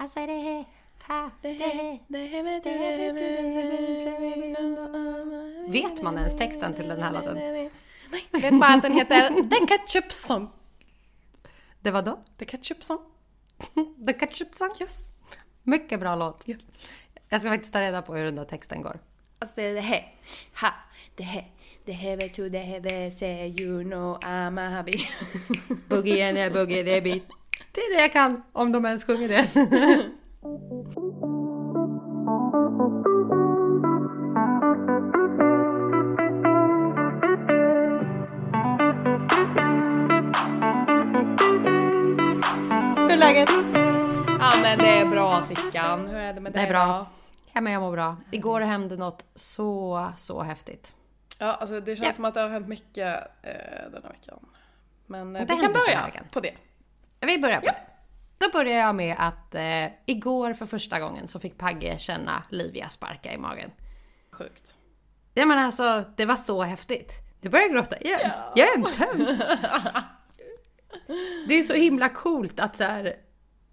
Alltså det här, det här. Vet man ens texten till den här låten? Nej, vet bara att den heter The Ketchup Song. Det var då? The Ketchup Song. The Ketchup Song? Yes. Mycket bra låt. Ja. Jag ska faktiskt ta reda på hur den där texten går. Alltså det är det här. Ha, det här. The heavy to the heavy, say you know I'm a hubby. Boogie and a boogie, the beat. Det är det jag kan, om de ens sjunger det. Hur är läget? Ja, men det är bra, Sickan. Hur är det med dig? Det är bra. Ja, men jag mår bra. Igår hände något så häftigt. Ja, alltså det känns som att det har hänt mycket den här veckan. Men vi kan börja på det. Vi börjar på det. Då börjar jag med att igår för första gången så fick Pagge känna Livia sparka i magen. Sjukt. Jag menar alltså, det var så häftigt. Det började gråta igen. Ja. Jag är tömt. Det är så himla coolt att så här,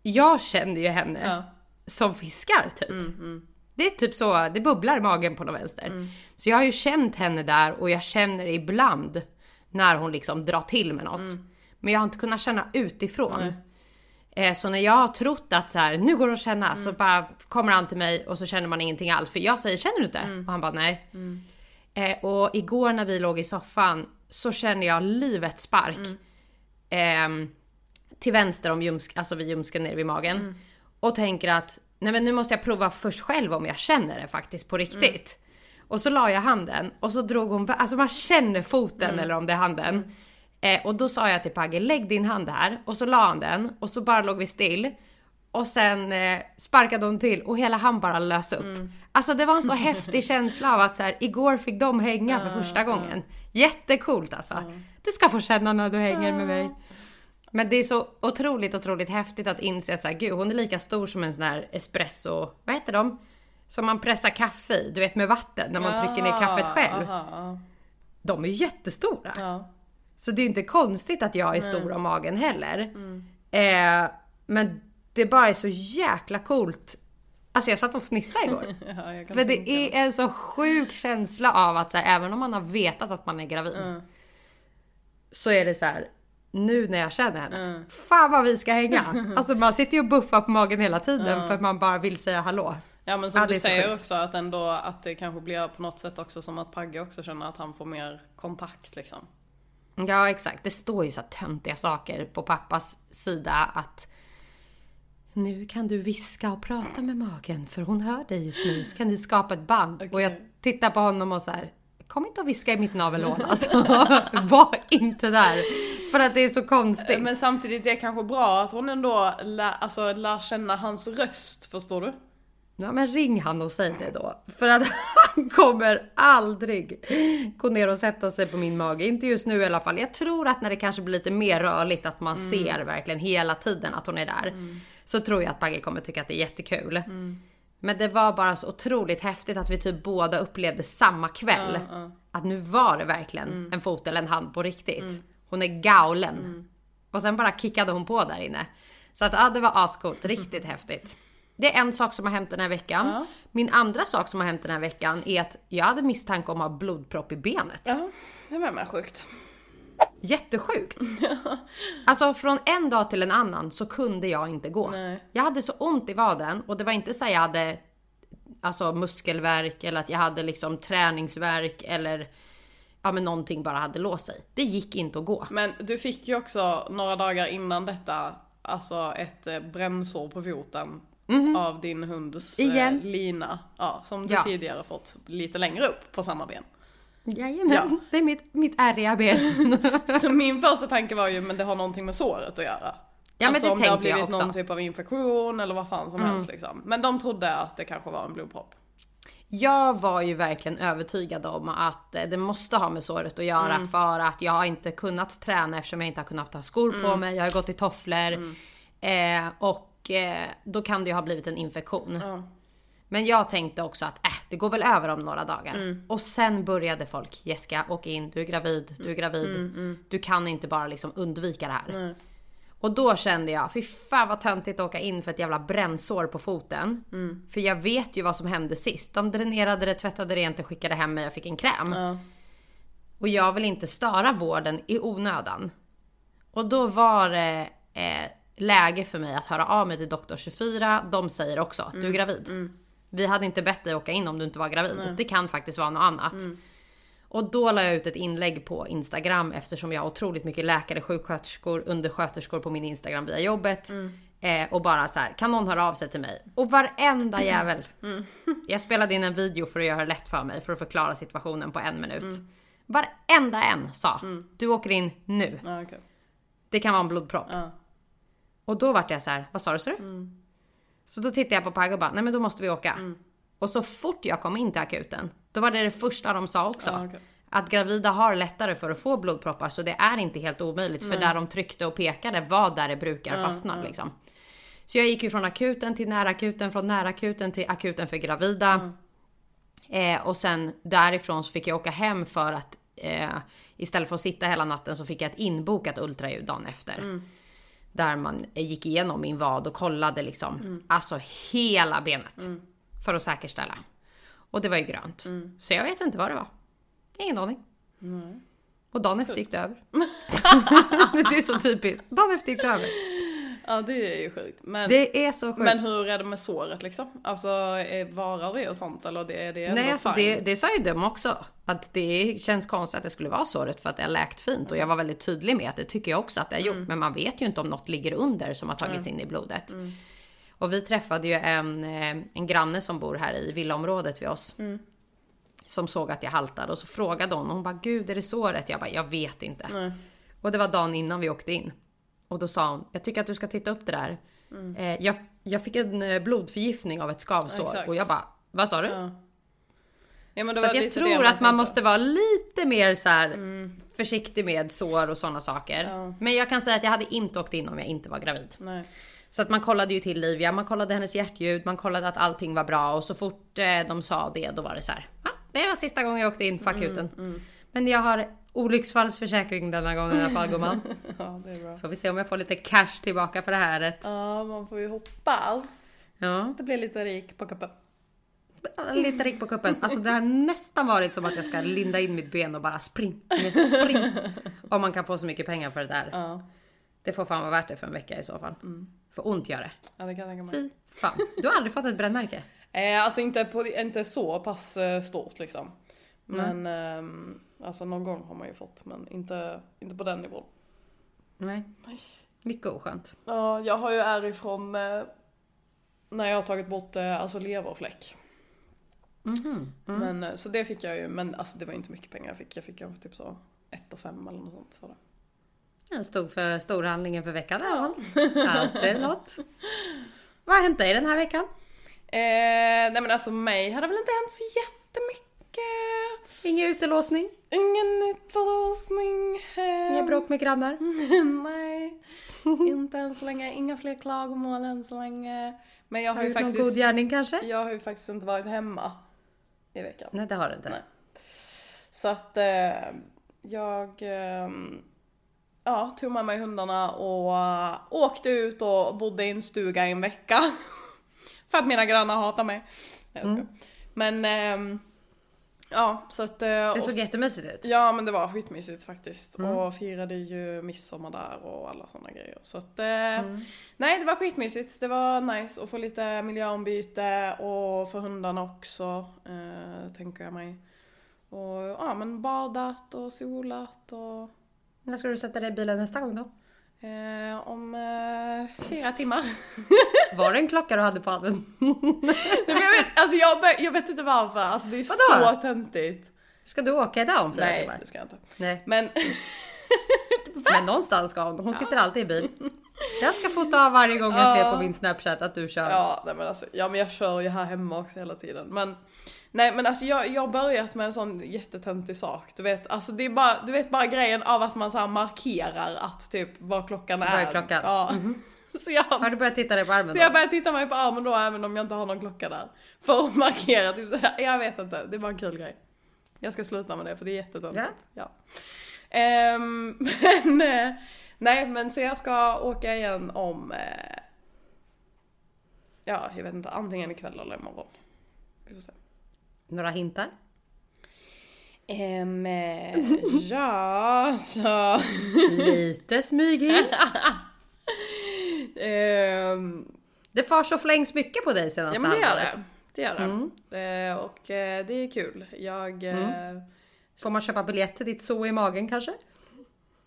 jag känner ju henne som fiskar typ. Mm. Det är typ så, det bubblar magen på någon vänster. Mm. Så jag har ju känt henne där och jag känner ibland när hon liksom drar till med något. Mm. Men jag har inte kunnat känna utifrån. Så när jag har trott att så här, nu går det att känna. Så bara kommer han till mig och så känner man ingenting alls. För jag säger, känner du inte? Och han bara, nej. Och igår när vi låg i soffan så kände jag livets spark. Till vänster om ljumsken, alltså vid ljumsken nere vid magen. Och tänker att nej, men nu måste jag prova först själv om jag känner det faktiskt på riktigt. Och så la jag handen och så drog hon, alltså man känner foten eller om det är handen. Och då sa jag till Pagge, lägg din hand här. Och så la han den och så bara låg vi still. Och sen sparkade hon till och hela hand bara lös upp. Alltså det var en så häftig känsla av att så här, igår fick de hänga för första gången. Jättekult alltså. Du ska få känna när du hänger med mig. Men det är så otroligt häftigt att inse att så här, gud, hon är lika stor som en sån här espresso, vad heter de? Som man pressar kaffe i, du vet med vatten, när man trycker ner kaffet själv. De är ju jättestora. Så det är inte konstigt att jag är stor om magen heller. Men det bara är så jäkla coolt. Alltså jag satt och fnissade igår. För det är en så sjuk känsla av att så här, även om man har vetat att man är gravid. Så är det så här, nu när jag känner henne. Fan vad vi ska hänga. Alltså man sitter ju och buffar på magen hela tiden. För att man bara vill säga hallå. Ja, men som du säger också att, ändå, att det kanske blir på något sätt också som att Pagge också känner att han får mer kontakt liksom. Ja, exakt. Det står ju så töntiga saker på pappas sida att nu kan du viska och prata med magen för hon hör dig just nu, så kan du skapa ett band. Okay. Och jag tittar på honom och så här, kom inte och viska i mitt navelhål alltså. Var inte där. För att det är så konstigt. Men samtidigt är det kanske bra att hon ändå lär känna hans röst, förstår du? Ja, men ring han och säg det då. För att han kommer aldrig gå ner och sätta sig på min mage. Inte just nu i alla fall. Jag tror att när det kanske blir lite mer rörligt, att man ser verkligen hela tiden att hon är där. Så tror jag att Pagge kommer tycka att det är jättekul. Men det var bara så otroligt häftigt att vi typ båda upplevde samma kväll. Att nu var det verkligen en fot eller en hand på riktigt. Hon är galen. Och sen bara kickade hon på där inne. Så att det var ascoolt. Riktigt häftigt. Det är en sak som har hänt den här veckan. Min andra sak som har hänt den här veckan är att jag hade misstanke om att ha blodpropp i benet. Det var mer sjukt. Jättesjukt. Alltså från en dag till en annan så kunde jag inte gå. Nej. Jag hade så ont i vaden och det var inte så att jag hade alltså muskelvärk eller att jag hade liksom träningsvärk eller ja, men någonting bara hade låst sig. Det gick inte att gå. Men du fick ju också några dagar innan detta alltså ett brännsår på foten. Av din hunds lina som du tidigare fått lite längre upp på samma ben. Jajamän, det är mitt ärriga ben. Så min första tanke var ju, men det har någonting med såret att göra. Ja, alltså, men det om det har blivit någon typ av infektion eller vad fan som helst liksom. Men de trodde att det kanske var en blodpropp. Jag var ju verkligen övertygad om att det måste ha med såret att göra. För att jag har inte kunnat träna eftersom jag inte har kunnat ha skor på mig. Jag har gått i tofflor. Och då kan det ju ha blivit en infektion. Men jag tänkte också att det går väl över om några dagar. Och sen började folk, Jessica, åk in, du är gravid, du kan inte bara liksom undvika det här. Och då kände jag, fy fan vad töntigt att åka in för ett jävla brännsår på foten. Mm. För jag vet ju vad som hände sist. De dränerade det, tvättade rent och skickade hem mig och jag fick en kräm. Ja. Och jag vill inte störa vården i onödan. Och då var det läge för mig att höra av mig till doktor 24. De säger också att du är gravid. Mm. Vi hade inte bett dig åka in om du inte var gravid. Nej. Det kan faktiskt vara något annat. Mm. Och då la jag ut ett inlägg på Instagram eftersom jag har otroligt mycket läkare, sjuksköterskor, undersköterskor på min Instagram via jobbet. Mm. Och bara så här, kan någon höra av sig till mig? Och varenda jävel. Mm. Jag spelade in en video för att göra det lätt för mig, för att förklara situationen på 1 minut. Mm. Varenda en sa, du åker in nu. Ja, okay. Det kan vara en blodpropp. Ja. Och då vart jag så här, vad sa du så? Mm. Så då tittade jag på Pagge och bara, nej men då måste vi åka. Mm. Och så fort jag kom in till akuten, då var det det första de sa också. Ah, okay. Att gravida har lättare för att få blodproppar, så det är inte helt omöjligt. Mm. För där de tryckte och pekade var där det brukar fastna. Mm. Liksom. Så jag gick ju från akuten till närakuten, från närakuten till akuten för gravida. Mm. Och sen därifrån så fick jag åka hem för att istället för att sitta hela natten så fick jag ett inbokat ultraljud dagen efter. Mm. Där man gick igenom min vad och kollade liksom, alltså hela benet för att säkerställa. Och det var ju grönt. Mm. Så jag vet inte vad det var. Ingen aning. Nej. Och dagen efter gick det över. Det är så typiskt. Dagen efter gick det över. Ja, det är ju sjukt. Men, det är så sjukt. Men hur är det med såret liksom? Alltså, varar det och sånt? Eller det är det? Nej, alltså, det sa ju dem också. Att det känns konstigt att det skulle vara såret för att det är läkt fint. Och jag var väldigt tydlig med att det tycker jag också att det är gjort. Men man vet ju inte om något ligger under som har tagits in i blodet. Mm. Och vi träffade ju en granne som bor här i villaområdet vid oss. Mm. Som såg att jag haltade. Och så frågade hon. Och hon bara, gud är det såret? Jag bara, jag vet inte. Nej. Och det var dagen innan vi åkte in. Och då sa hon, jag tycker att du ska titta upp det där. Mm. Jag fick en blodförgiftning av ett skavsår. Exakt. Och jag bara, vad sa du? Ja. Ja, men det så var jag tror att man måste vara lite mer så här, försiktig med sår och sådana saker. Ja. Men jag kan säga att jag hade inte åkt in om jag inte var gravid. Nej. Så att man kollade ju till Livia, man kollade hennes hjärtljud, man kollade att allting var bra. Och så fort de sa det, då var det så här, det var sista gången jag åkte in för akuten. Men jag har olycksfallsförsäkring denna gången i alla fall, gumman. Ja, det är bra. Så får vi se om jag får lite cash tillbaka för det här. Ja, man får ju hoppas. Ja. Det blir lite rik på kuppen. Lite rik på kuppen. Alltså det har nästan varit som att jag ska linda in mitt ben och bara spring. Om man kan få så mycket pengar för det där. Ja. Det får fan vara värt det för en vecka i så fall. För ont gör det. Ja, det kan jag tänka mig. Fy fan. Du har aldrig fått ett brännmärke? Alltså inte så pass stort liksom. Men alltså någon gång har man ju fått. Men inte på den nivån. Nej. Mycket oskönt. Ja, jag har ju ärifrån när jag har tagit bort alltså leverfläck. Men så det fick jag ju. Men alltså det var inte mycket pengar jag fick. Jag fick kanske typ så 1,5 eller något sånt för det. Jag stod för storhandlingen för veckan. Ja. Alltid något. Vad hände dig den här veckan? Nej men alltså mig hade väl inte hänt så jättemycket. Ingen utelåsning. Inga bråk med grannar. Nej. Inte än så länge. Inga fler klagomål än så länge. Men jag har ju faktiskt någon god gärning kanske? Jag har ju faktiskt inte varit hemma i veckan. Nej, det har du inte. Nej. Så att jag... Ja, tog med mig hundarna och åkte ut och bodde i en stuga i en vecka. För att mina grannar hatar mig. Nej, jag ska. Men, ja, så att... det såg jättemysigt ut. Ja, men det var skitmysigt faktiskt. Och firade ju midsommar där och alla sådana grejer. Så att, nej, det var skitmysigt. Det var nice att få lite miljöombyte och för hundarna också, tänker jag mig. Och, ja, men badat och solat och... När ska du sätta dig i bilen nästa gång då? Om 4 timmar. Var det en klocka du hade på handen? Jag vet inte varför. Alltså, det är vadå? Så töntigt. Ska du åka idag om 4 timmar? Nej, det ska jag inte. Nej. Men någonstans ska hon. Hon sitter alltid i bil. Jag ska fota av varje gång jag ser på min Snapchat att du kör. Ja, nej, men alltså, ja, men jag kör ju här hemma också hela tiden. Men... Nej, men alltså jag har börjat med en sån jättetöntig sak. Du vet, alltså det är bara, du vet bara grejen av att man så här markerar att typ vad klockan är. Vad är klockan? Ja. Så har du börjat titta dig på armen då? Så jag börjar titta mig på armen då, även om jag inte har någon klocka där. För att markera, typ, jag vet inte, det är bara en kul grej. Jag ska sluta med det för det är jättetöntigt. Ja. Men Nej, men så jag ska åka igen om... ja, jag vet inte. Antingen ikväll eller imorgon. Vi får se. Några hintar? Ja, så... Lite smygigt. Det fars och flängs mycket på dig senaste halvåret. Ja, men det gör det. Och det är kul. Jag... Får man köpa biljett till ditt så i magen kanske?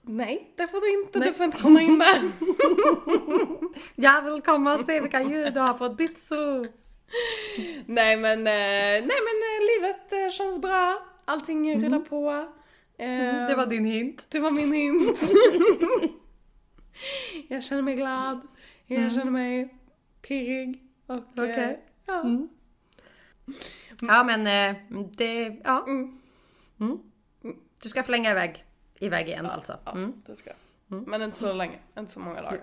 Nej, det får du inte. Nej. Du får inte komma in där. Jag vill komma och se vilka ljud du har på ditt så. Nej men livet känns bra. Allting rullar på. Det var din hint. Det var min hint. Jag känner mig glad. Jag känner mig pirrig. Okej. Okay. Ja. Ja, men det... Ja. Du ska flänga iväg igen, ja, alltså. Ja, det ska. Men inte så länge, inte så många dagar.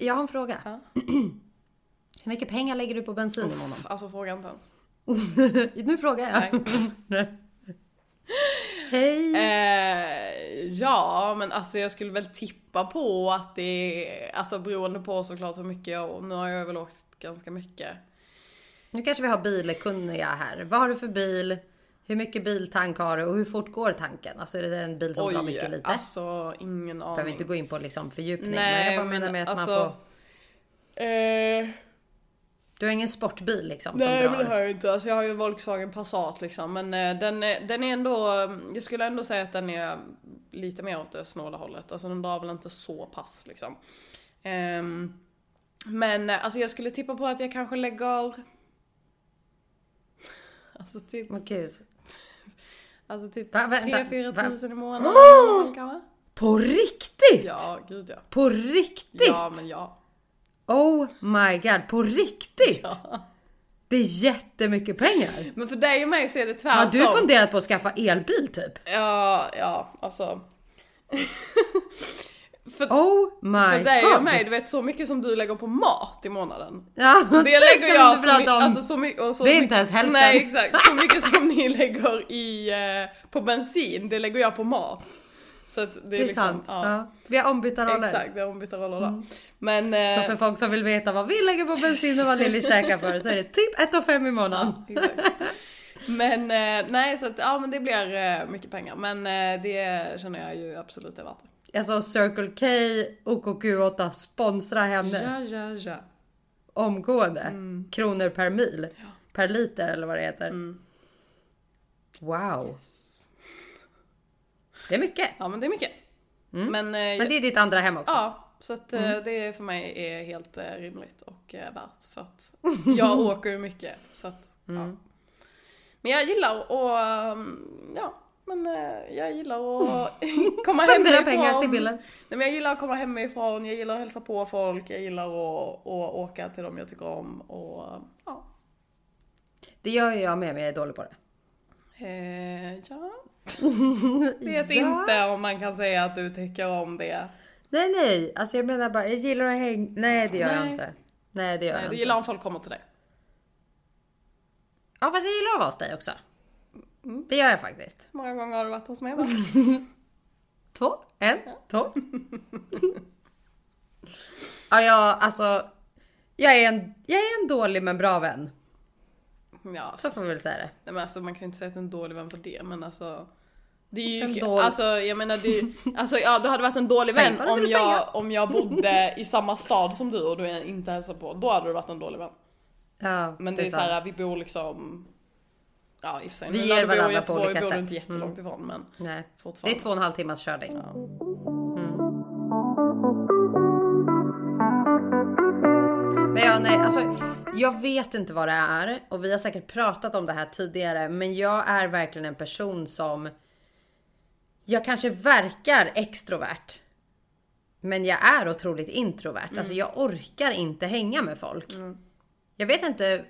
Jag har en fråga. Ja. Hur mycket pengar lägger du på bensin i månaden? Alltså, fråga inte ens. Nu frågar jag. Nej. Hej. Ja, men alltså jag skulle väl tippa på att det är, alltså beroende på såklart hur mycket jag, och nu har jag väl åkt ganska mycket. Nu kanske vi har bilkunniga här. Vad har du för bil? Hur mycket biltank har du och hur fort går tanken? Alltså är det en bil som drar mycket lite? Alltså ingen aning. För vi inte gå in på liksom fördjupning. Nej, jag bara menar med att alltså, man får... Du har ingen sportbil liksom? Nej, som drar. Men det har jag inte. Alltså, jag har ju Volkswagen Passat liksom. Men den är ändå... Jag skulle ändå säga att den är lite mer åt det snåla hållet. Alltså den drar väl inte så pass liksom. Men alltså jag skulle tippa på att jag kanske lägger... Alltså typ... Åh gud. Alltså typ 3-4 000 i månaden. Oh! På riktigt? Ja, gud ja. På riktigt? Ja, men ja. Oh my god, på riktigt? Ja. Det är jättemycket pengar. Men för dig och mig så är det tvärtom. Har du funderat på att skaffa elbil typ? Ja, alltså. För dig och mig, du vet så mycket som du lägger på mat i månaden. Ja, det lägger jag så mycket. Det är inte ens hälften. Nej, exakt. Så mycket som ni lägger på bensin, det lägger jag på mat. Så att det är liksom, sant. Ja. Vi har ombytta roller. Exakt, vi har ombytta roller då. Men, så för folk som vill veta vad vi lägger på bensin och vad Lilly käkar för, så är det typ 1,5 i månaden. Ja, exakt. Men nej, så att, ja, men det blir mycket pengar. Men det känner jag ju absolut är värt det. Alltså Circle K och Q8 sponsrar henne. Ja. Omgående. Kronor per mil. Ja. Per liter eller vad det heter. Wow. Yes. Det är mycket. Ja, men det är mycket. Men det är ditt andra hem också. Ja, så att det för mig är helt rimligt och värt. För att jag åker ju mycket. Så att, ja. Men jag gillar att... Ja. Men jag gillar att komma hemifrån. Pengar till bilen. Nej, men jag gillar att komma hemifrån. Jag gillar att hälsa på folk. Jag gillar att åka till dem jag tycker om. Och, ja. Det gör jag med, men jag är dålig på det. Ja. Vet inte om man kan säga att du tycker om det. Nej. Alltså jag menar bara, jag gillar att hänga. Nej, det gör jag inte. Nej, du gillar om folk kommer till dig. Ja, fast jag gillar att vara hos dig också. Det gör jag faktiskt. Många gånger har du varit hos mig? 2. Ja, jag är en dålig men bra vän. Ja, alltså. Så får man väl säga det. Nej, men alltså, man kan ju inte säga att du är en dålig vän för det, men alltså det är ju alltså jag menar du alltså ja, du hade varit en dålig vän om jag bodde i samma stad som du och du inte hälsar på. Då hade du varit en dålig vän. Ja, men det är så här vi bor liksom. Ja, vi ger varandra på olika sätt. Inte jättelångt ifrån, men nej. Det är 2,5 timmars körning. Ja. Men jag vet inte vad det är. Och vi har säkert pratat om det här tidigare. Men jag är verkligen en person som... Jag kanske verkar extrovert. Men jag är otroligt introvert. Alltså jag orkar inte hänga med folk. Jag vet inte...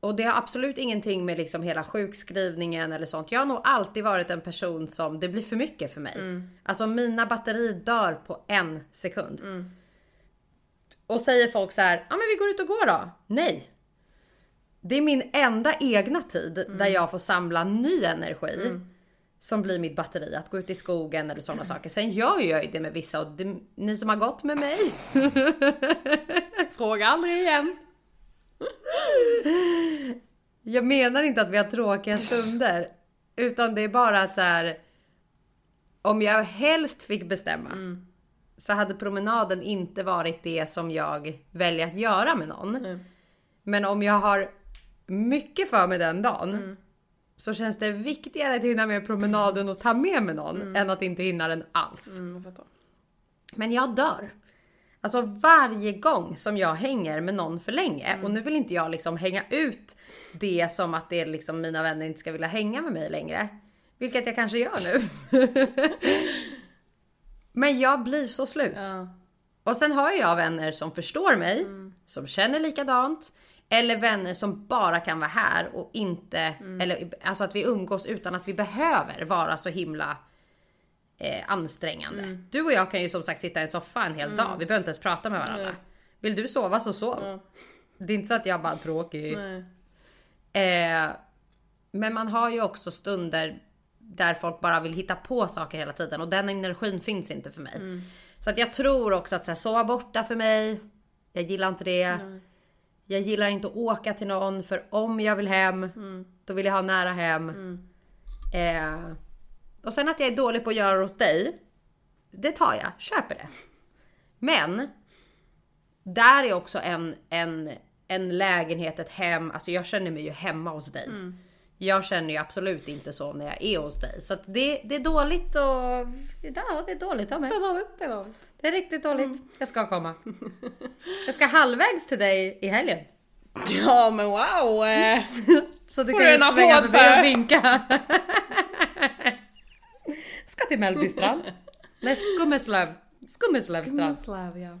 Och det har absolut ingenting med liksom hela sjukskrivningen eller sånt. Jag har nog alltid varit en person som... Det blir för mycket för mig. Alltså mina batterier dör på 1 sekund. Och säger folk så här... Ja, men vi går ut och går då. Nej. Det är min enda egna tid där jag får samla ny energi. som blir mitt batteri, att gå ut i skogen eller sådana saker. Sen gör jag ju det med vissa, och det, ni som har gått med mig fråga aldrig igen. Jag menar inte att vi har tråkiga stunder, utan det är bara att så här, om jag helst fick bestämma så hade promenaden inte varit det som jag väljer att göra med någon. Men om jag har mycket för mig den dagen så känns det viktigare att hinna med promenaden och ta med någon än att inte hinna den alls. Men jag dör. Alltså varje gång som jag hänger med någon för länge, och nu vill inte jag liksom hänga ut det som att det är liksom mina vänner inte ska vilja hänga med mig längre, vilket jag kanske gör nu. Men jag blir så slut. Ja. Och sen har jag vänner som förstår mig, som känner likadant, eller vänner som bara kan vara här och inte, eller alltså att vi umgås utan att vi behöver vara så himla ansträngande. Du och jag kan ju som sagt sitta i en soffa en hel dag. Vi behöver inte ens prata med varandra. Vill du sova så sov. Det är inte så att jag bara tråkig. Men man har ju också stunder där folk bara vill hitta på saker hela tiden, och den energin finns inte för mig. Så att jag tror också att så här, sova borta för mig, jag gillar inte det. Jag gillar inte att åka till någon, för om jag vill hem då vill jag ha nära hem. Och sen att jag är dålig på att göra hos dig, det tar jag, köper det. Men där är också en lägenhet, ett hem. Alltså jag känner mig ju hemma hos dig. Jag känner ju absolut inte så när jag är hos dig. Så att det är dåligt. Och ja, det är dåligt av mig. Det är riktigt dåligt. Jag ska komma. Jag ska halvvägs till dig i helgen. Ja men wow. Så du får kan ju svänga förbi och vinka. Ska till Mellbystrand. Nej, Skummeslöv. Skummeslöv, ja.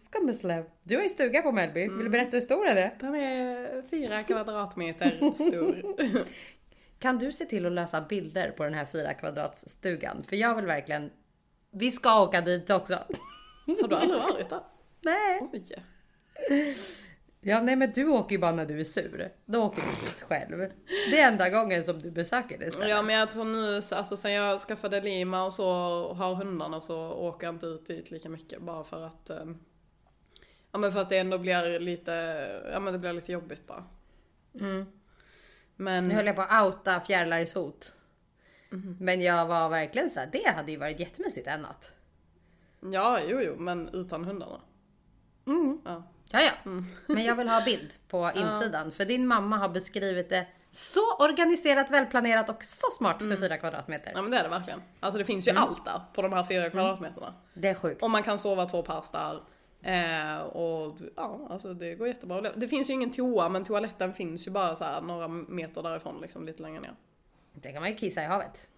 Skummeslöv. Du har ju stuga på Mellby. Vill du berätta hur stor är det? Den är 4 kvadratmeter stor. Kan du se till att lösa bilder på den här 4-kvadratsstugan? För jag vill verkligen... Vi ska åka dit också. Har du aldrig varit där? Nej. Oj. Ja, nej men du åker ju bara när du är sur. Då åker du dit själv. Det är enda gången som du besöker det stället. Ja men jag tror nu, alltså sen jag skaffade Lima och så har hundarna, så åker jag inte ut dit lika mycket. Bara för att ja men för att det ändå blir lite, ja men det blir lite jobbigt bara. Men nu höll jag på att outa fjärilar i sot. Men jag var verkligen så här, det hade ju varit jättemysigt annat. Ja, jo men utan hundarna. Ja. Jaja. Men jag vill ha bild på insidan. För din mamma har beskrivit det så organiserat, välplanerat och så smart för 4 kvadratmeter. Ja men det är det verkligen. Alltså det finns ju allt där på de här 4 kvadratmeterna. Det är sjukt. Och man kan sova 2 pers där. Och ja, alltså det går jättebra. Det finns ju ingen toa, men toaletten finns ju bara så här några meter därifrån liksom, lite längre ner. Det kan man ju kissa i havet.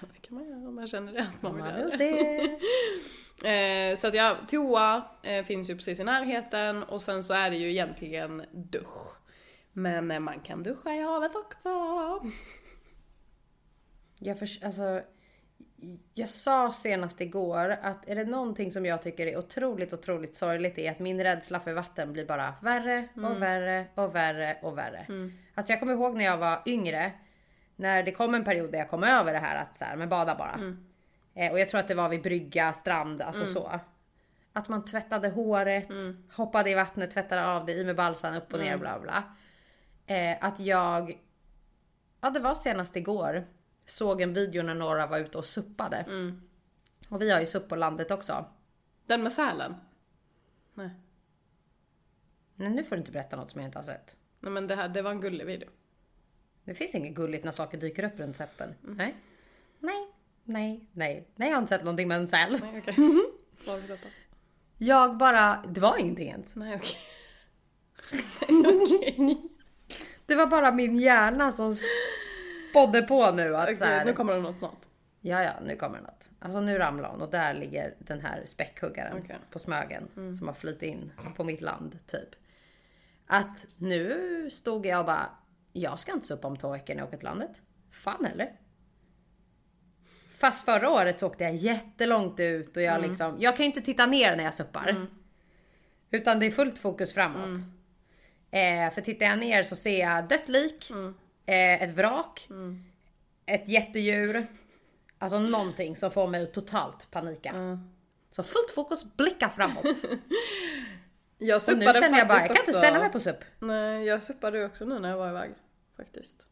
Ja, det kan man göra om man känner det. Man vill det. Så att ja, toa finns ju precis i närheten. Och sen så är det ju egentligen dusch. Men man kan duscha i havet också. Jag sa senast igår att är det någonting som jag tycker är otroligt sorgligt är att min rädsla för vatten blir bara värre och värre. Alltså jag kommer ihåg när jag var yngre, när det kom en period där jag kom över det här att så här, men bada bara. Och jag tror att det var vid brygga, strand, alltså så. Att man tvättade håret, hoppade i vattnet, tvättade av det, i med balsan, upp och ner, bla bla. Att jag, ja det var senast igår, såg en video när Nora var ute och suppade. Och vi har ju supp på landet också. Den med sälen? Nej. Nej, nu får du inte berätta något som jag inte har sett. Nej men det var en gullig video. Det finns inget gulligt när saker dyker upp runt säppen. Nej, jag har inte sett någonting med en säl. Nej, okej. Okay. Jag bara... Det var ingenting ens. Nej, okej. Okay. Det var bara min hjärna som spådde på nu. Att okay, så här, nu kommer det något. Ja, nu kommer det något. Alltså nu ramlar hon och där ligger den här späckhuggaren på Smögen. Som har flytt in på mitt land, typ. Att nu stod jag och bara... Jag ska inte suppa om 2 veckor när jag åker till landet. Fan heller. Fast förra året så åkte jag jättelångt ut och jag liksom, jag kan ju inte titta ner när jag suppar. Utan det är fullt fokus framåt. För tittar jag ner så ser jag dött lik, ett vrak, ett jättedjur. Alltså någonting som får mig totalt panika. Mm. Så fullt fokus, blicka framåt. Jag suppade faktiskt också. Jag kan inte ställa mig på supp. Nej, jag suppade också nu när jag var iväg faktiskt.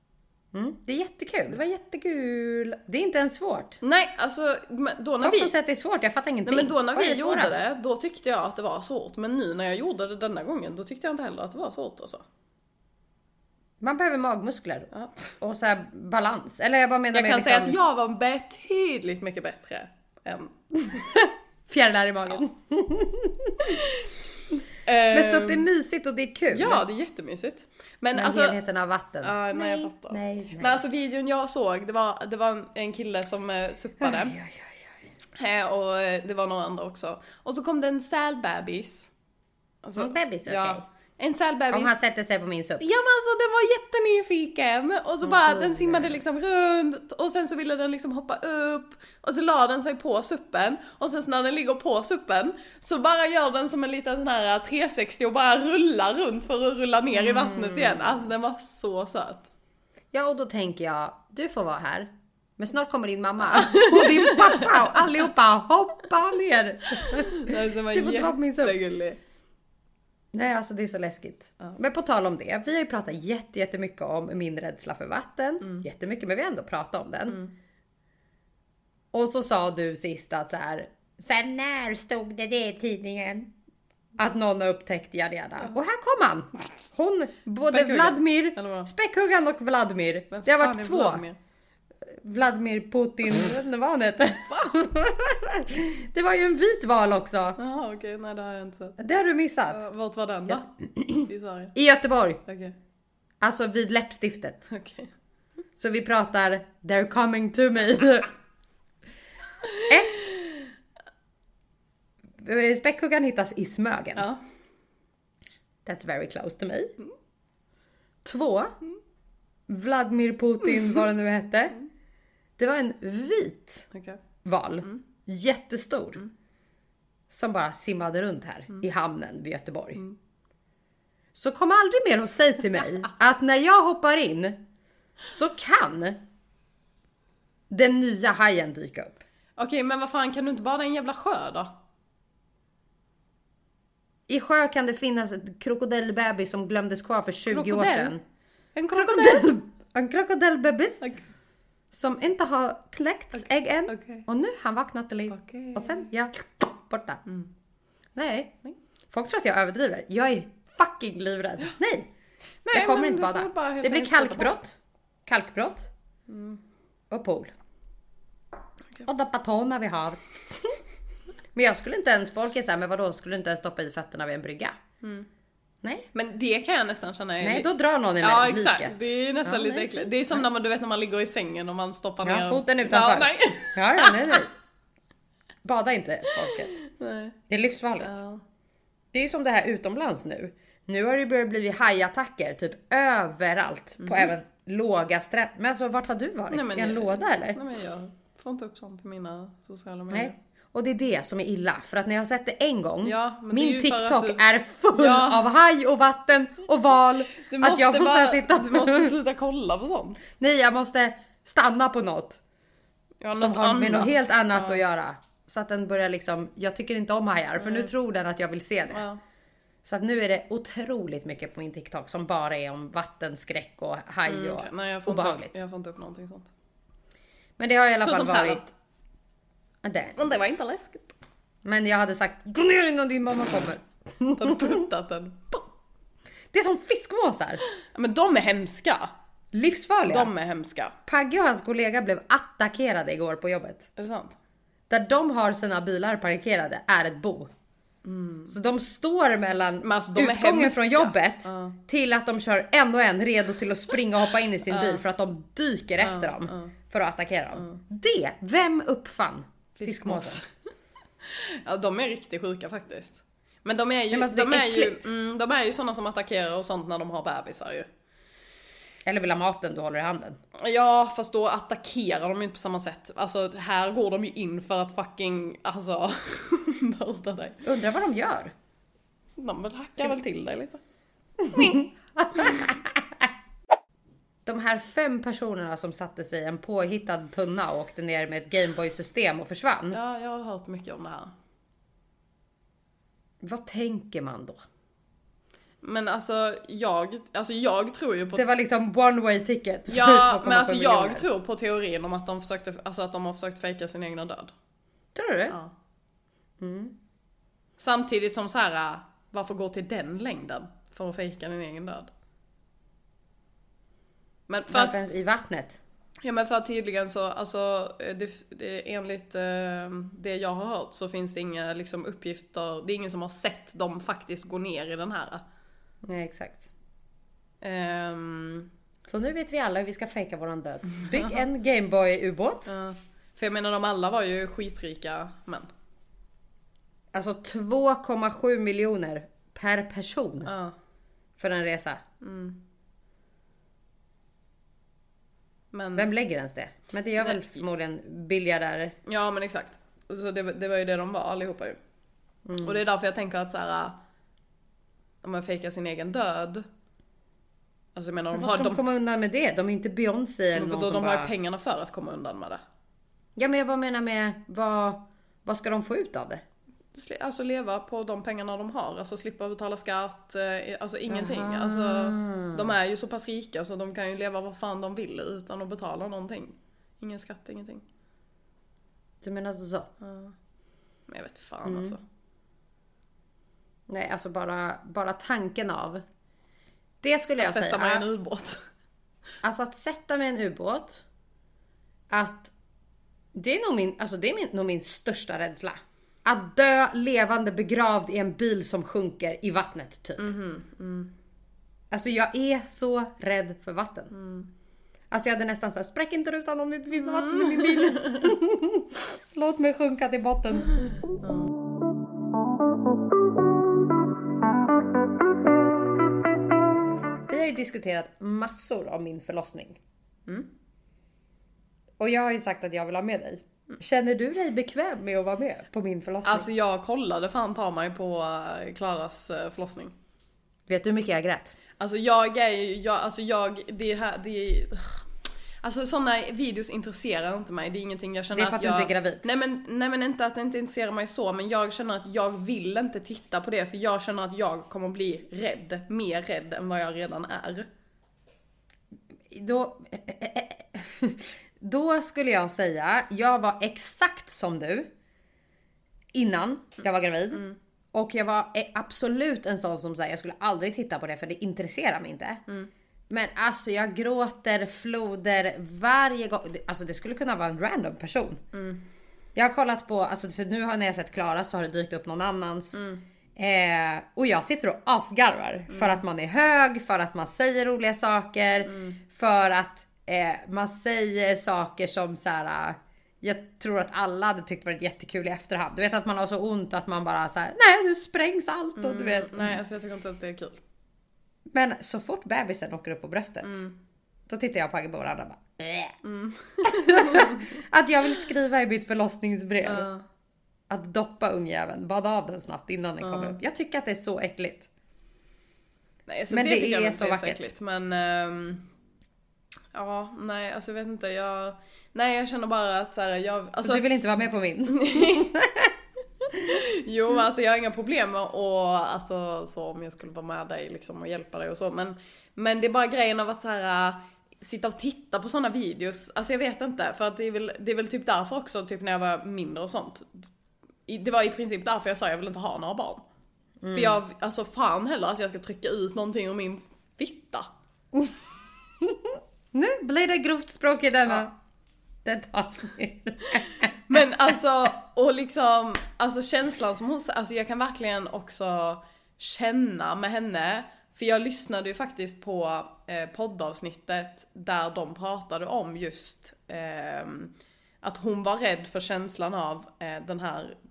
Mm. Det är jättekul. Det var jättekul. Det är inte ens svårt. Nej, alltså då när vi som säger att det är svårt, jag fattar ingenting. Nej, men då när vi gjorde det, då tyckte jag att det var svårt, men nu när jag gjorde det denna gången, då tyckte jag inte heller att det var svårt alltså. Man behöver magmuskler och så här balans. Eller jag bara menar jag kan liksom... säga att jag var betydligt mycket bättre än fjärilar i magen. Ja. Men supp är mysigt och det är kul. Ja, det är jättemysigt. Men alltså helheten av vatten. Nej, jag fattar. Nej. Men alltså videon jag såg, det var en kille som suppade. Oj. Och det var några andra också. Och så kom det en sälbebis. Alltså, en bebis, okej. Okay. Ja. En sälbebis. Om han sätter sig på min supp. Ja, men alltså den var jättenyfiken. Och så bara, den simmade liksom runt. Och sen så ville den liksom hoppa upp. Och så la den sig på suppen. Och sen så när den ligger på suppen, så bara gör den som en liten sån här 360 och bara rullar runt för att rulla ner i vattnet igen. Alltså den var så söt. Ja, och då tänker jag, du får vara här. Men snart kommer din mamma och din pappa och allihopa hoppa ner. Alltså, den var jättegullig. Nej, alltså det är så läskigt. Ja. Men på tal om det, vi har ju pratat jättemycket om min rädsla för vatten. Jättemycket, men vi har ändå pratat om den. Och så sa du sist att så här när stod det i tidningen att någon har upptäckt Jadjada. Ja. Och här kom han. Hon, både Späckhuggan. Vladimir, Späckhuggan och Vladimir. Det har varit två. Vladimir Putin, vad var han heter? Det var ju en vit val också. Jaha, okej, nej det har jag inte sett. Det har du missat. Vart var den då? Yes. I Göteborg. Okay. Alltså vid läppstiftet. Okay. Så vi pratar they're coming to me. Späckhuggan hittas i Smögen. Ja. That's very close to me. 2. Vladimir Putin, vad det nu hette. Det var en vit val. Jättestor. Som bara simmade runt här i hamnen vid Göteborg. Så kom aldrig mer och säg till mig att när jag hoppar in så kan den nya hajen dyka upp. Okej, men vad fan, kan du inte bara en jävla sjö då? I sjö kan det finnas ett krokodillbebis som glömdes kvar för 20 år sedan. En krokodillbebis. Som inte har kläckts ägg än. Och nu han vaknat till liv. Och sen jag borta. Nej. Folk tror att jag överdriver. Jag är fucking livrädd. Nej, jag kommer inte bada. Det blir kalkbrott. Och pool. Och de patona vi har. Men jag skulle inte ens, folk är såhär, men vadå, skulle inte ens stoppa i fötterna vid en brygga? Nej. Men det kan jag nästan känna. Nej, då drar någon i mig. Ja, exakt. Liket. Det är nästan lite äckligt. Det är som när man, du vet, när man ligger i sängen och man stoppar ner foten utanför. Ja, nej. Nej. Bada inte, folket. Nej. Det är livsfarligt. Ja. Det är som det här utomlands nu. Nu har det börjat bli hajattacker typ överallt på även låga stränder. Men alltså, vart har du varit? Nej, men, en låda eller? Nej, men jag får inte upp sånt i mina sociala medier. Nej. Och det är det som är illa. För att när jag har sett det en gång, min TikTok är full av haj och vatten och val. Att jag får sitta. Du måste sluta kolla på sånt. Nej, jag måste stanna på något. Som har med något helt annat att göra. Så att den börjar liksom, jag tycker inte om hajar. För nu tror den att jag vill se det. Ja. Så att nu är det otroligt mycket på min TikTok som bara är om vattenskräck och haj och obehagligt. Nej, jag får inte upp någonting sånt. Men det har i alla fall varit... Men det var inte läskigt. Men jag hade sagt, gå ner innan din mamma kommer. Den puttat den. Det är som fiskmåsar. Men de är hemska. Livsfarliga. De är hemska. Pagge och hans kollega blev attackerade igår på jobbet. Är det sant? Där de har sina bilar parkerade är ett bo. Så de står mellan alltså, de utgången från jobbet till att de kör en och en redo till att springa och hoppa in i sin bil för att de dyker efter dem för att attackera dem. Vem uppfann? Fiskmåsar. Ja, de är riktigt sjuka faktiskt. Men de är ju, de är ju sådana som attackerar och sånt när de har bebisar ju. Eller vill ha maten du håller i handen. Ja, fast då attackerar de inte på samma sätt. Alltså, här går de ju in för att fucking, alltså, mörda dig. Undrar vad de gör. De hackar väl till dig lite. De här 5 personerna som satte sig i en påhittad tunna och åkte ner med ett Gameboy-system och försvann. Ja, jag har hört mycket om det här. Vad tänker man då? Men jag tror ju på... Det var liksom one way ticket. Ja, men jag tror på teorin om att de försökte, att de har försökt fejka sin egna död. Tror du det? Ja. Mm. Samtidigt som så här, varför gå till den längden för att fejka din egen död? Men för att, i vattnet? Ja, men för att tydligen så, enligt det jag har hört så finns det inga liksom uppgifter, det är ingen som har sett dem faktiskt gå ner i den här. Nej, exakt. Så nu vet vi alla hur vi ska fejka våran död. Bygg en Gameboy-ubåt. För jag menar, de alla var ju skitrika män. Alltså 2,7 miljoner per person för en resa. Mm. Men, vem lägger ens det? Men det gör väl förmodligen biljardärer. Ja, men exakt. Så det var ju det de var allihopa ju. Mm. Och det är därför jag tänker att så här, om man fejkar sin egen död. Alltså jag menar, men vad ska de komma undan med det? De är inte Beyoncé eller någon som bara... De har pengarna för att komma undan med det. Ja, men jag bara menar med vad ska de få ut av det? Alltså leva på de pengarna de har. Alltså slippa betala skatt. Alltså ingenting. Alltså, de är ju så pass rika så de kan ju leva vad fan de vill utan att betala någonting. Ingen skatt, ingenting. Du menar så? Men jag vet fan alltså. Nej, alltså bara tanken av. Det skulle jag säga. Att sätta mig i en ubåt. Alltså att sätta mig i en ubåt. Att det är nog min största rädsla. Att dö levande begravd i en bil som sjunker i vattnet typ. Alltså jag är så rädd för vatten. Alltså jag hade nästan såhär, spräck inte rutan om det inte finns vatten i min bil. Låt mig sjunka till botten. Vi har ju diskuterat massor om min förlossning. Och jag har ju sagt att jag vill ha med dig. Känner du dig bekväm med att vara med på min förlossning? Alltså jag kollade fan ta mig på Klaras förlossning. Vet du hur mycket jag grät? Alltså alltså sådana videos intresserar inte mig. Det är ingenting jag känner att jag... Det är för att du inte är gravid. Nej men inte att det inte intresserar mig så. Men jag känner att jag vill inte titta på det. För jag känner att jag kommer bli rädd. Mer rädd än vad jag redan är. Då skulle jag säga, jag var exakt som du innan jag var gravid. Och jag var absolut en sån som säger, jag skulle aldrig titta på det för det intresserar mig inte. Men alltså jag gråter floder varje gång. Alltså det skulle kunna vara en random person. Jag har kollat på, alltså för nu när jag sett Klara så har det dykt upp någon annans. Och jag sitter och asgarvar. För att man är hög, för att man säger roliga saker. För att man säger saker som så här, jag tror att alla hade tyckt varit jättekul i efterhand. Du vet att man har så ont att man bara så här, nej nu sprängs allt och du vet. Nej, alltså jag tycker inte att det är kul. Men så fort bebisen åker upp på bröstet då tittar jag på Pagge på varandra och bara, att jag vill skriva i mitt förlossningsbrev att doppa ungjäveln, bada av den snabbt innan den kommer upp. Jag tycker att det är så äckligt. Nej, alltså men det är så vackert. Äckligt, men ja, nej, alltså jag vet inte. Jag känner bara att så här, du vill inte vara med på min? Jo, alltså jag har inga problem med och alltså så om jag skulle vara med dig liksom och hjälpa dig och så, men det är bara grejen av att så här sitta och titta på såna videos. Alltså jag vet inte, för att det är väl typ därför också, typ när jag var mindre och sånt. Det var i princip därför jag sa jag vill inte ha några barn. För jag alltså fan heller att jag ska trycka ut någonting om min fitta. Nu blir det grovt språk i detta avsnitt. Men alltså, och liksom, alltså känslan som hon, alltså jag kan verkligen också känna med henne. För jag lyssnade ju faktiskt på poddavsnittet där de pratade om just att hon var rädd för känslan av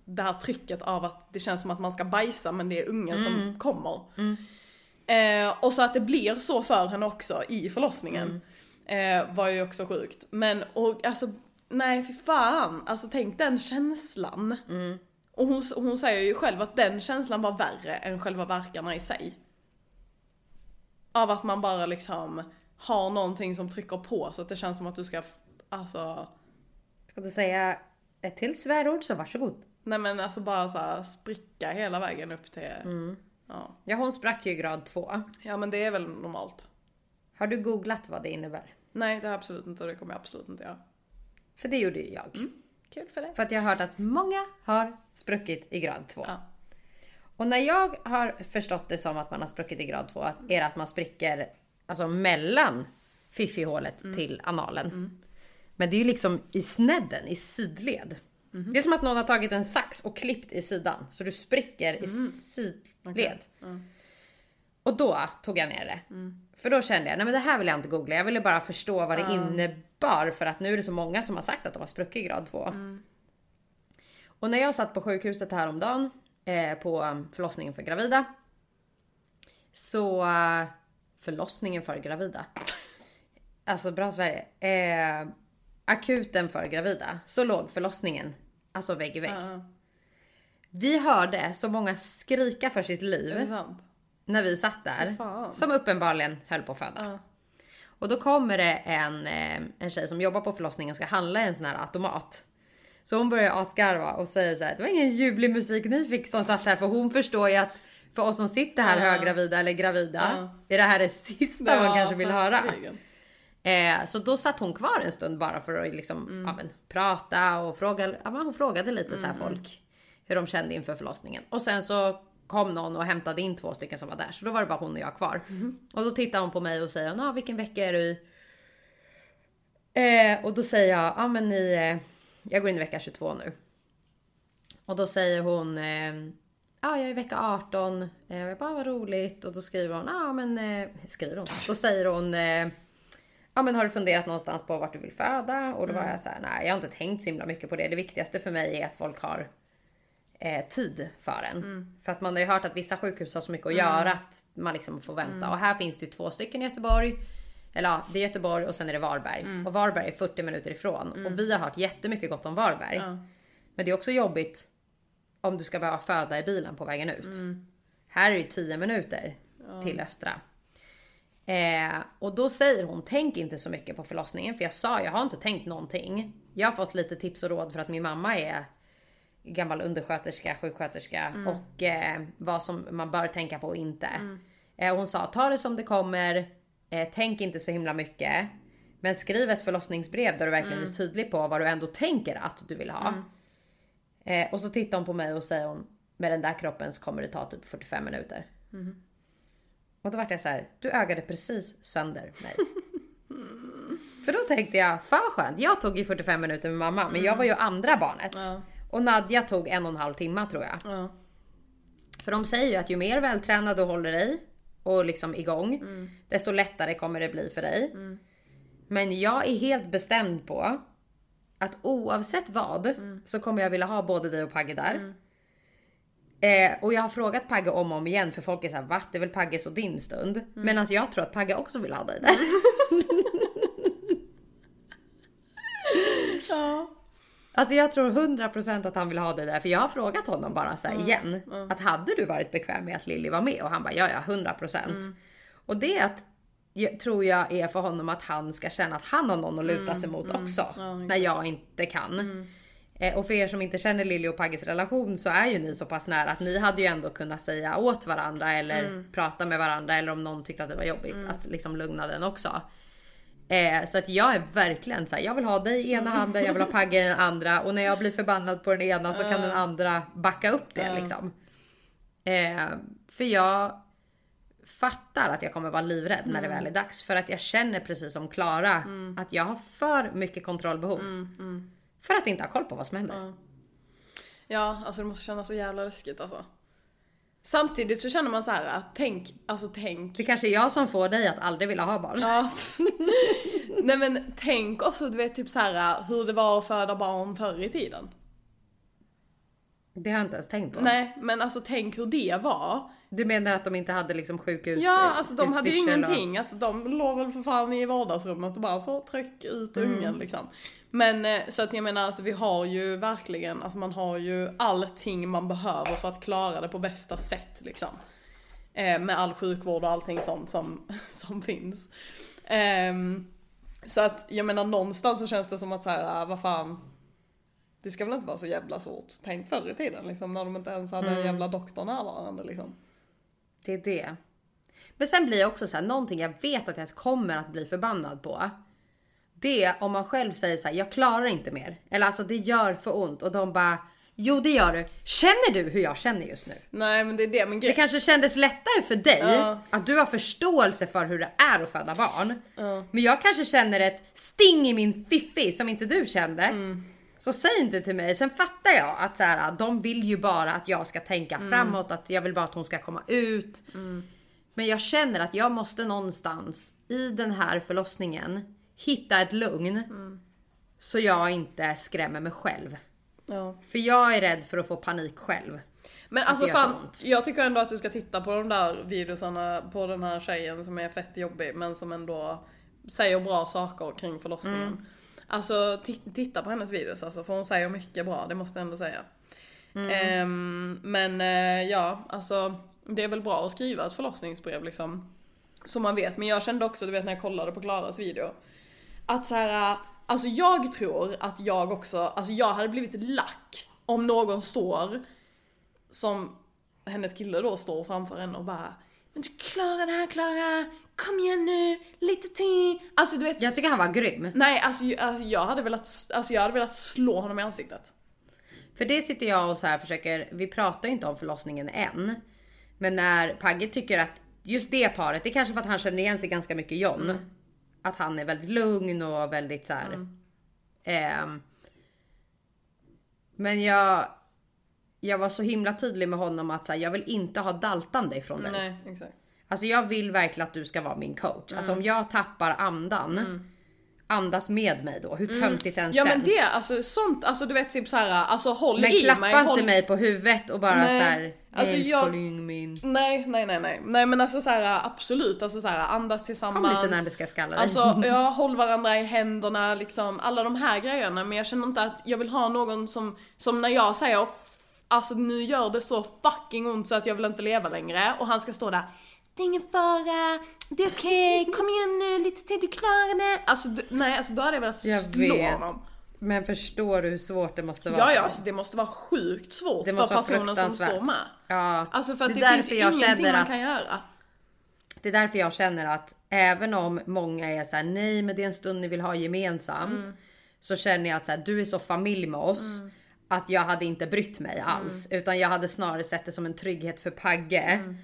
det här trycket av att det känns som att man ska bajsa men det är ungen som kommer. Och så att det blir så för henne också i förlossningen. Var ju också sjukt. Men och, alltså, nej för fan. Alltså tänk den känslan. Och hon säger ju själv att den känslan var värre än själva verkarna i sig. Av att man bara liksom har någonting som trycker på så att det känns som att du ska, alltså... Ska du säga ett till svärord så varsågod. Nej men alltså bara så här spricka hela vägen upp till... Mm. Ja. Ja, hon sprack ju grad 2. Ja, men det är väl normalt. Har du googlat vad det innebär? Nej, det har jag absolut inte, och det kommer jag absolut inte göra. För det gjorde ju jag. Mm. Kul för dig. För att jag har hört att många har spruckit i grad 2. Ja. Och när jag har förstått det som att man har spruckit i grad 2 är det att man spricker alltså mellan fiffihålet till analen. Mm. Men det är ju liksom i snedden, i sidled. Mm. Det är som att någon har tagit en sax och klippt i sidan. Så du spricker i sidled. Okay. Mm. Och då tog jag ner det. Mm. För då kände jag, nej men det här vill jag inte googla. Jag ville bara förstå vad det innebar. För att nu är det så många som har sagt att de har spruckit i grad 2. Mm. Och när jag satt på sjukhuset häromdagen. På förlossningen för gravida. Så... Förlossningen för gravida. Alltså bra Sverige. Akuten för gravida. Så låg förlossningen. Alltså vägg i vägg. Vi hörde så många skrika för sitt liv. När vi satt där. Som uppenbarligen höll på att föda. Och då kommer det en tjej som jobbar på förlossningen. Och ska handla i en sån här automat. Så hon börjar askarva och säger så här. Det var ingen ljuvlig musik ni fick som satt här. För hon förstår ju att för oss som sitter här höggravida eller gravida. Är det här det sista man kanske vill höra. Så då satt hon kvar en stund bara för att liksom, prata och fråga. Ja, hon frågade lite så här folk hur de kände inför förlossningen. Och sen så kom någon och hämtade in 2 stycken som var där. Så då var det bara hon och jag kvar. Och då tittar hon på mig och säger, ja, vilken vecka är du i? Och då säger jag, ja men jag går in i vecka 22 nu. Och då säger hon, jag är i vecka 18. Jag bara, vad roligt. Och då skriver hon, då säger hon, men har du funderat någonstans på vart du vill föda? Och då var jag så här, nej, jag har inte tänkt så himla mycket på det. Det viktigaste för mig är att folk har tid för en. För att man har ju hört att vissa sjukhus har så mycket att göra att man liksom får vänta. Och här finns det ju 2 stycken i Göteborg. Eller ja, det är Göteborg och sen är det Varberg. Och Varberg är 40 minuter ifrån. Och vi har hört jättemycket gott om Varberg. Men det är också jobbigt om du ska behöva föda i bilen på vägen ut. Här är det 10 minuter till Östra. Och då säger hon, tänk inte så mycket på förlossningen. För jag sa, jag har inte tänkt någonting. Jag har fått lite tips och råd för att min mamma är gammal undersköterska, sjuksköterska. Och vad som man bör tänka på och inte. Hon sa, ta det som det kommer. Tänk inte så himla mycket. Men skriv ett förlossningsbrev där du verkligen är tydlig på vad du ändå tänker att du vill ha. Och så tittar hon på mig och säger hon, med den där kroppen så kommer det ta typ 45 minuter. Och då var jag så här, du ögade precis sönder mig. För då tänkte jag, fan skönt. Jag tog ju 45 minuter med mamma. Men jag var ju andra barnet. Och Nadja tog 1,5 timme tror jag. För de säger ju att ju mer vältränad du håller dig och liksom igång, desto lättare kommer det bli för dig. Men jag är helt bestämd på att oavsett vad så kommer jag vilja ha både dig och Pagge där. Och jag har frågat Pagge om och om igen. För folk är så här, va? Det är väl Pagges och din stund. Men alltså jag tror att Pagge också vill ha dig där. Alltså jag tror 100% att han vill ha dig där. För jag har frågat honom bara så här igen. Att hade du varit bekväm med att Lilly var med? Och han bara, ja 100%. Och det att, tror jag är för honom att han ska känna att han har någon att luta sig mot också. När jag inte kan. Och för er som inte känner Lilly och Pagges relation så är ju ni så pass nära att ni hade ju ändå kunnat säga åt varandra eller prata med varandra, eller om någon tyckte att det var jobbigt att liksom lugna den också. Så att jag är verkligen så här, jag vill ha dig i ena handen, jag vill ha Pagge i den andra, och när jag blir förbannad på den ena så kan den andra backa upp det liksom. För jag fattar att jag kommer vara livrädd när det väl är dags, för att jag känner precis som Klara att jag har för mycket kontrollbehov. För att inte ha koll på vad som händer. Ja, alltså det måste kännas så jävla läskigt alltså. Samtidigt så känner man så här att tänk. Det kanske är jag som får dig att aldrig vilja ha barn. Ja. Nej men tänk också, du vet typ så här hur det var att föda barn förr i tiden. Det har jag inte ens tänkt på. Nej, men alltså tänk hur det var. Du menar att de inte hade liksom sjukhus? Ja, alltså de hade ju ingenting. Och... Alltså de låg väl för fan i vardagsrummet och bara så tryck ut ungen liksom. Men så att jag menar, alltså vi har ju verkligen, alltså man har ju allting man behöver för att klara det på bästa sätt liksom. Med all sjukvård och allting sånt som finns. Så att jag menar någonstans så känns det som att så här, vad fan, det ska väl inte vara så jävla svårt. Tänk förr i tiden liksom, när de inte ens hade en jävla doktor närvarande liksom. Det är det. Men sen blir jag också så här, någonting jag vet att jag kommer att bli förbannad på, det är om man själv säger så här, jag klarar inte mer. Eller alltså, det gör för ont. Och de bara, jo det gör du. Känner du hur jag känner just nu? Nej, men det är det. Men det kanske kändes lättare för dig att du har förståelse för hur det är att föda barn. Men jag kanske känner ett sting i min fiffi som inte du kände. Så säg inte till mig. Sen fattar jag att så här, de vill ju bara att jag ska tänka framåt. Att jag vill bara att hon ska komma ut. Men jag känner att jag måste någonstans i den här förlossningen hitta ett lugn. Så jag inte skrämmer mig själv. Ja. För jag är rädd för att få panik själv. Men alltså fan, jag tycker ändå att du ska titta på de där videosarna på den här tjejen som är fett jobbig men som ändå säger bra saker kring förlossningen. Alltså titta på hennes videos alltså, för hon säger mycket bra, det måste jag ändå säga. Men ja, alltså det är väl bra att skriva ett förlossningsbrev liksom, som man vet. Men jag kände också, du vet när jag kollade på Klaras video, att så här, alltså jag tror att jag också, alltså jag hade blivit lack om någon står, som hennes kille då står framför henne och bara, men du klarar det här Klara, kom igen nu, lite till. Alltså du vet, jag tycker han var grym. Nej, alltså jag hade velat slå honom i ansiktet. För det sitter jag och så här försöker, vi pratar inte om förlossningen än, men när Pagge tycker att just det paret, det är kanske för att han känner igen sig ganska mycket John, att han är väldigt lugn och väldigt så här. Men jag var så himla tydlig med honom att så här, jag vill inte ha daltande ifrån dig. Nej, exakt. Alltså jag vill verkligen att du ska vara min coach. Alltså om jag tappar andan, andas med mig då. Hur töntigt den känns. Ja men det, alltså sånt, alltså du vet typ så här, alltså håll men i mig. Men klappa inte mig på huvudet och bara nej. Så här, alltså jag, min. Nej. Nej men alltså så här, absolut, alltså så här, andas tillsammans. Kom lite när du ska skalla dig. Alltså jag håller varandra i händerna liksom, alla de här grejerna, men jag känner inte att jag vill ha någon som när jag säger, alltså nu gör det så fucking ont så att jag vill inte leva längre, och han ska stå där, det är ingen fara, det är okej, kom igen nu, lite till, du klarar det. Alltså nej, alltså då hade jag velat slå honom. Men förstår du hur svårt det måste vara? Ja, alltså det måste vara sjukt svårt för personen som står med. Ja. Alltså för att det finns ingenting man kan göra. Det är därför jag känner att även om många är så här, nej men det är en stund ni vill ha gemensamt, så känner jag att så här, du är så familj med oss, att jag hade inte brytt mig alls, utan jag hade snarare sett det som en trygghet för Pagge,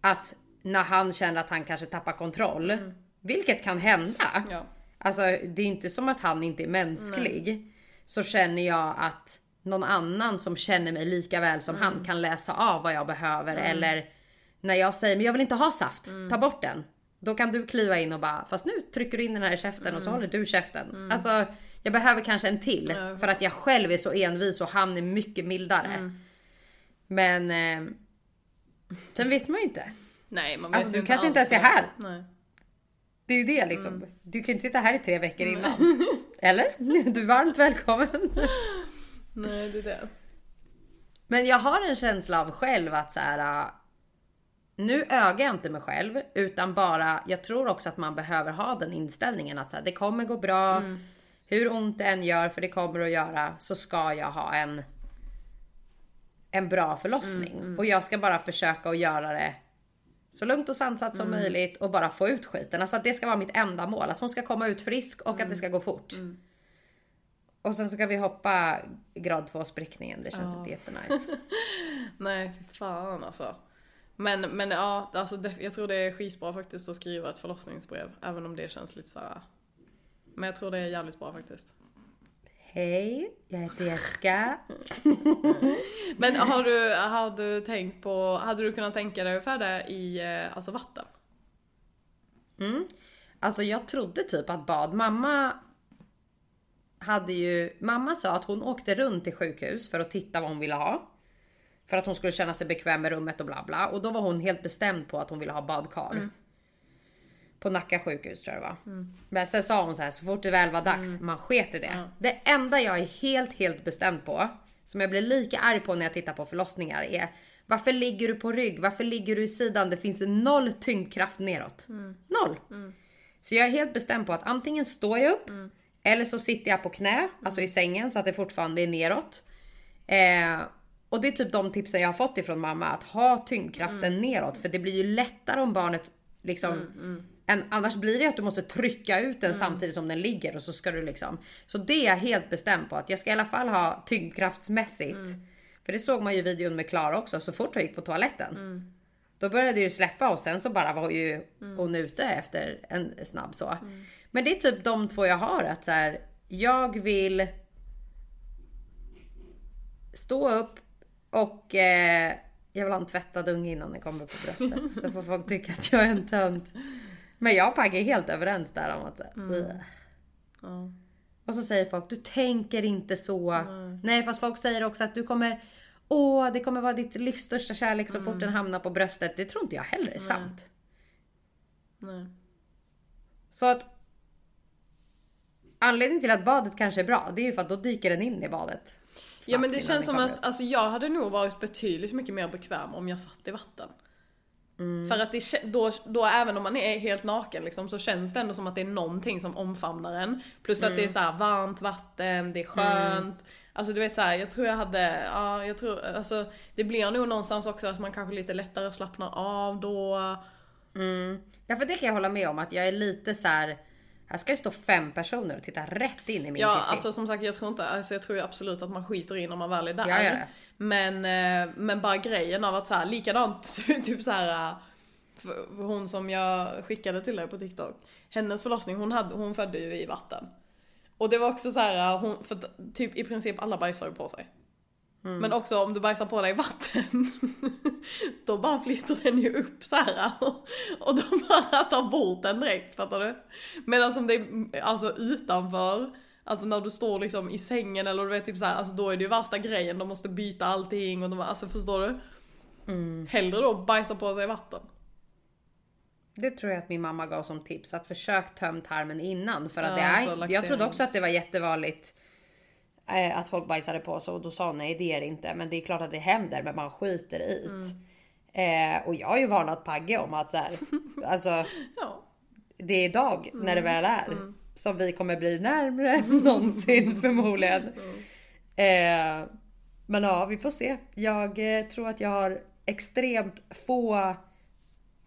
att när han känner att han kanske tappar kontroll, vilket kan hända. Ja. Alltså det är inte som att han inte är mänsklig. Nej. Så känner jag att någon annan som känner mig lika väl som han kan läsa av vad jag behöver. Eller när jag säger, men jag vill inte ha saft, ta bort den. Då kan du kliva in och bara, fast nu trycker du in den här i käften och så håller du käften. Alltså jag behöver kanske en till, för att jag själv är så envis och han är mycket mildare. Men sen vet man ju inte. Nej, man vet alltså, du kanske inte ens är här. Nej. Det är ju det liksom. Du kan inte sitta här i 3 veckor innan. Eller? Du är varmt välkommen. Nej, det är det. Men jag har en känsla av själv att så här, nu ögar jag inte mig själv, utan bara, jag tror också att man behöver ha den inställningen att så här, det kommer gå bra. Hur ont det än gör, för det kommer att göra, så ska jag ha en bra förlossning. Och jag ska bara försöka att göra det så lugnt och sansat som möjligt, och bara få ut skiten. Alltså att det ska vara mitt enda mål, att hon ska komma ut frisk och att det ska gå fort. Och sen så kan vi hoppa grad 2-sprickningen. Det känns inte jättenice. Nej, fan alltså. Men ja, alltså jag tror det är skitbra faktiskt att skriva ett förlossningsbrev, även om det känns lite så här. Men jag tror det är jävligt bra faktiskt. Hej, jag heter Jessica. Men har du tänkt på, hade du kunnat tänka dig ungefär det i alltså vatten? Alltså jag trodde typ att bad. Mamma sa att hon åkte runt till sjukhus för att titta vad hon ville ha, för att hon skulle känna sig bekväm med rummet och bla bla. Och då var hon helt bestämd på att hon ville ha badkar. På Nacka sjukhus tror jag det var. Men sen sa hon så här, så fort det väl var dags, man sket i det. Det enda jag är helt bestämd på, som jag blir lika arg på när jag tittar på förlossningar, är, varför ligger du på rygg? Varför ligger du i sidan? Det finns 0 tyngdkraft neråt. Noll. Så jag är helt bestämd på att antingen står jag upp eller så sitter jag på knä, alltså i sängen så att det fortfarande är neråt. Och det är typ de tipsen jag har fått ifrån mamma, att ha tyngdkraften neråt, för det blir ju lättare om barnet liksom än, annars blir det att du måste trycka ut den samtidigt som den ligger och så ska du liksom. Så det är jag helt bestämd på att jag ska i alla fall ha tyngdkraftsmässigt. För det såg man ju i videon med Klara också, så fort hon gick på toaletten. Då började det ju släppa och sen så bara var ju hon ute efter en snabb så. Men det är typ de två jag har, att så här, jag vill stå upp och jag vill ha en tvättad unge innan den kommer på bröstet. Så får folk tycka att jag är en tönt. Men jag och Pagge är helt överens där om att så här, ja. Och så säger folk, du tänker inte så. Nej, fast folk säger också att du kommer, åh, det kommer vara ditt livs största kärlek så fort den hamnar på bröstet. Det tror inte jag heller är sant. Nej. Så att anledningen till att badet kanske är bra, det är ju för att då dyker den in i badet. Ja, men det känns som att alltså, jag hade nog varit betydligt mycket mer bekväm om jag satt i vatten. För att det, då även om man är helt naken liksom, så känns det ändå som att det är någonting som omfamnar en. Plus att det är så här varmt vatten, det är skönt. Alltså du vet så här, jag tror jag hade, ja, jag tror, alltså, det blir nog någonstans också att man kanske lite lättare slappnar av då. Ja, för det kan jag hålla med om, att jag är lite så här, här ska det stå 5 personer och titta rätt in i min tissi. Alltså som sagt, jag tror inte, alltså jag tror absolut att man skiter in om man väl är där. Ja. Men bara grejen av att så här, likadant typ så här, hon som jag skickade till dig på TikTok, hennes förlossning, hon födde ju i vatten. Och det var också så här, hon, för typ i princip alla bajsar ju på sig. Men också om du bajsar på dig i vatten då bara flyttar den ju upp så här, och då bara tar bort den direkt, fattar du? Medan som det är alltså utanför, alltså när du står liksom i sängen eller du vet typ så här, alltså då är det ju värsta grejen, de måste byta allting och de, alltså förstår du? Hellre då bajsa på sig i vatten. Det tror jag att min mamma gav som tips, att försök tömt tarmen innan, för att det är, alltså, jag trodde också att det var jättevanligt att folk bajsade på sig, och då sa nej, det är det inte, men det är klart att det händer, men man skiter i det. Och jag har ju varnat Pagge om att så här, alltså, det är idag när det väl är som vi kommer bli närmare än någonsin förmodligen. Men ja, vi får se. Jag tror att jag har extremt få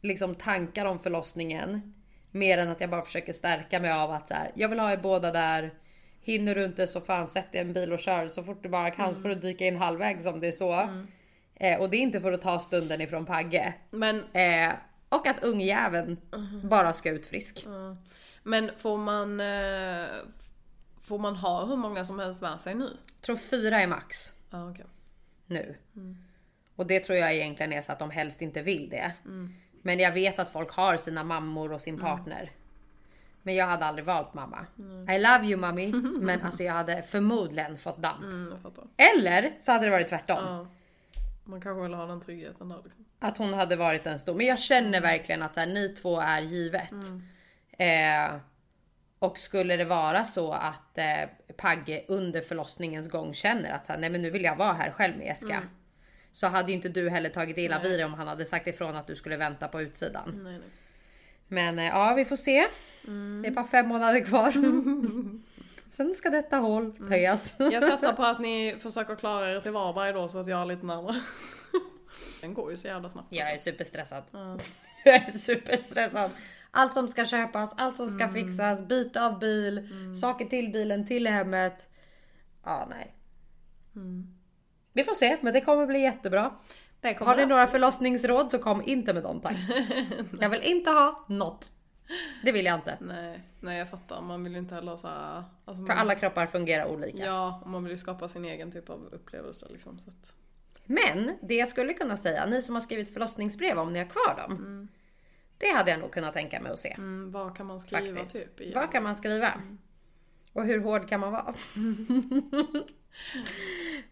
liksom tankar om förlossningen, mer än att jag bara försöker stärka mig av att så här, jag vill ha er båda där. Hinner du inte så fan, sätt dig i en bil och kör så fort du bara kan, så får du dyka in halvvägs om det är så. Och det är inte för att ta stunden ifrån Pagge. Men, och att ungjäveln bara ska ut frisk. Men får man ha hur många som helst med sig nu? Jag tror 4 är max. Okay. Nu. Och det tror jag egentligen är så att de helst inte vill det. Men jag vet att folk har sina mammor och sin partner. Men jag hade aldrig valt mamma. I love you, mommy. Men alltså jag hade förmodligen fått damp. Eller så hade det varit tvärtom. Man kanske vill ha den tryggheten där liksom. Att hon hade varit en stor. Men jag känner verkligen att så här, ni två är givet. Och skulle det vara så att Pagge under förlossningens gång känner att så här, nej men nu vill jag vara här själv med Jessica. Så hade ju inte du heller tagit illa vid det om han hade sagt ifrån att du skulle vänta på utsidan. Nej. Men ja, vi får se. Det är bara 5 månader kvar. Sen ska detta håll töjas. Jag satsar på att ni försöker klara er till Varberg då, så att jag är lite närmare. Den går ju så jävla snabbt. Jag är superstressad. Allt som ska köpas, allt som ska fixas, byta av bil, saker till bilen, till hemmet. Ja, nej. Vi får se, men det kommer bli jättebra. Har ni några förlossningsråd så kom inte med dem, tack. Jag vill inte ha något. Det vill jag inte. Nej, jag fattar. Man vill inte heller så här, alltså, för alla kroppar fungerar olika. Ja, och man vill ju skapa sin egen typ av upplevelse liksom, så att... Men det jag skulle kunna säga, ni som har skrivit förlossningsbrev, om ni har kvar dem. Det hade jag nog kunnat tänka mig att se. Vad kan man skriva faktiskt, typ? Igen? Vad kan man skriva? Och hur hård kan man vara?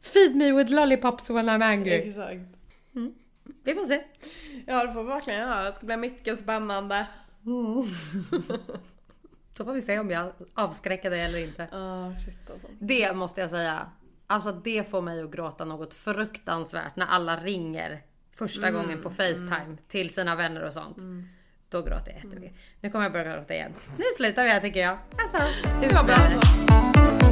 Feed me with lollipops when I'm angry. Exakt. Vi får se. Ja, det får vi verkligen göra. Det ska bli mycket spännande. Då får vi se om jag avskräcker dig eller inte. Shit alltså. Det måste jag säga. Alltså det får mig att gråta något fruktansvärt när alla ringer första gången på FaceTime till sina vänner och sånt. då gråter jag jättemycket. Nu kommer jag börja gråta igen. Nu slutar vi här, tycker jag. Alltså, det var bra.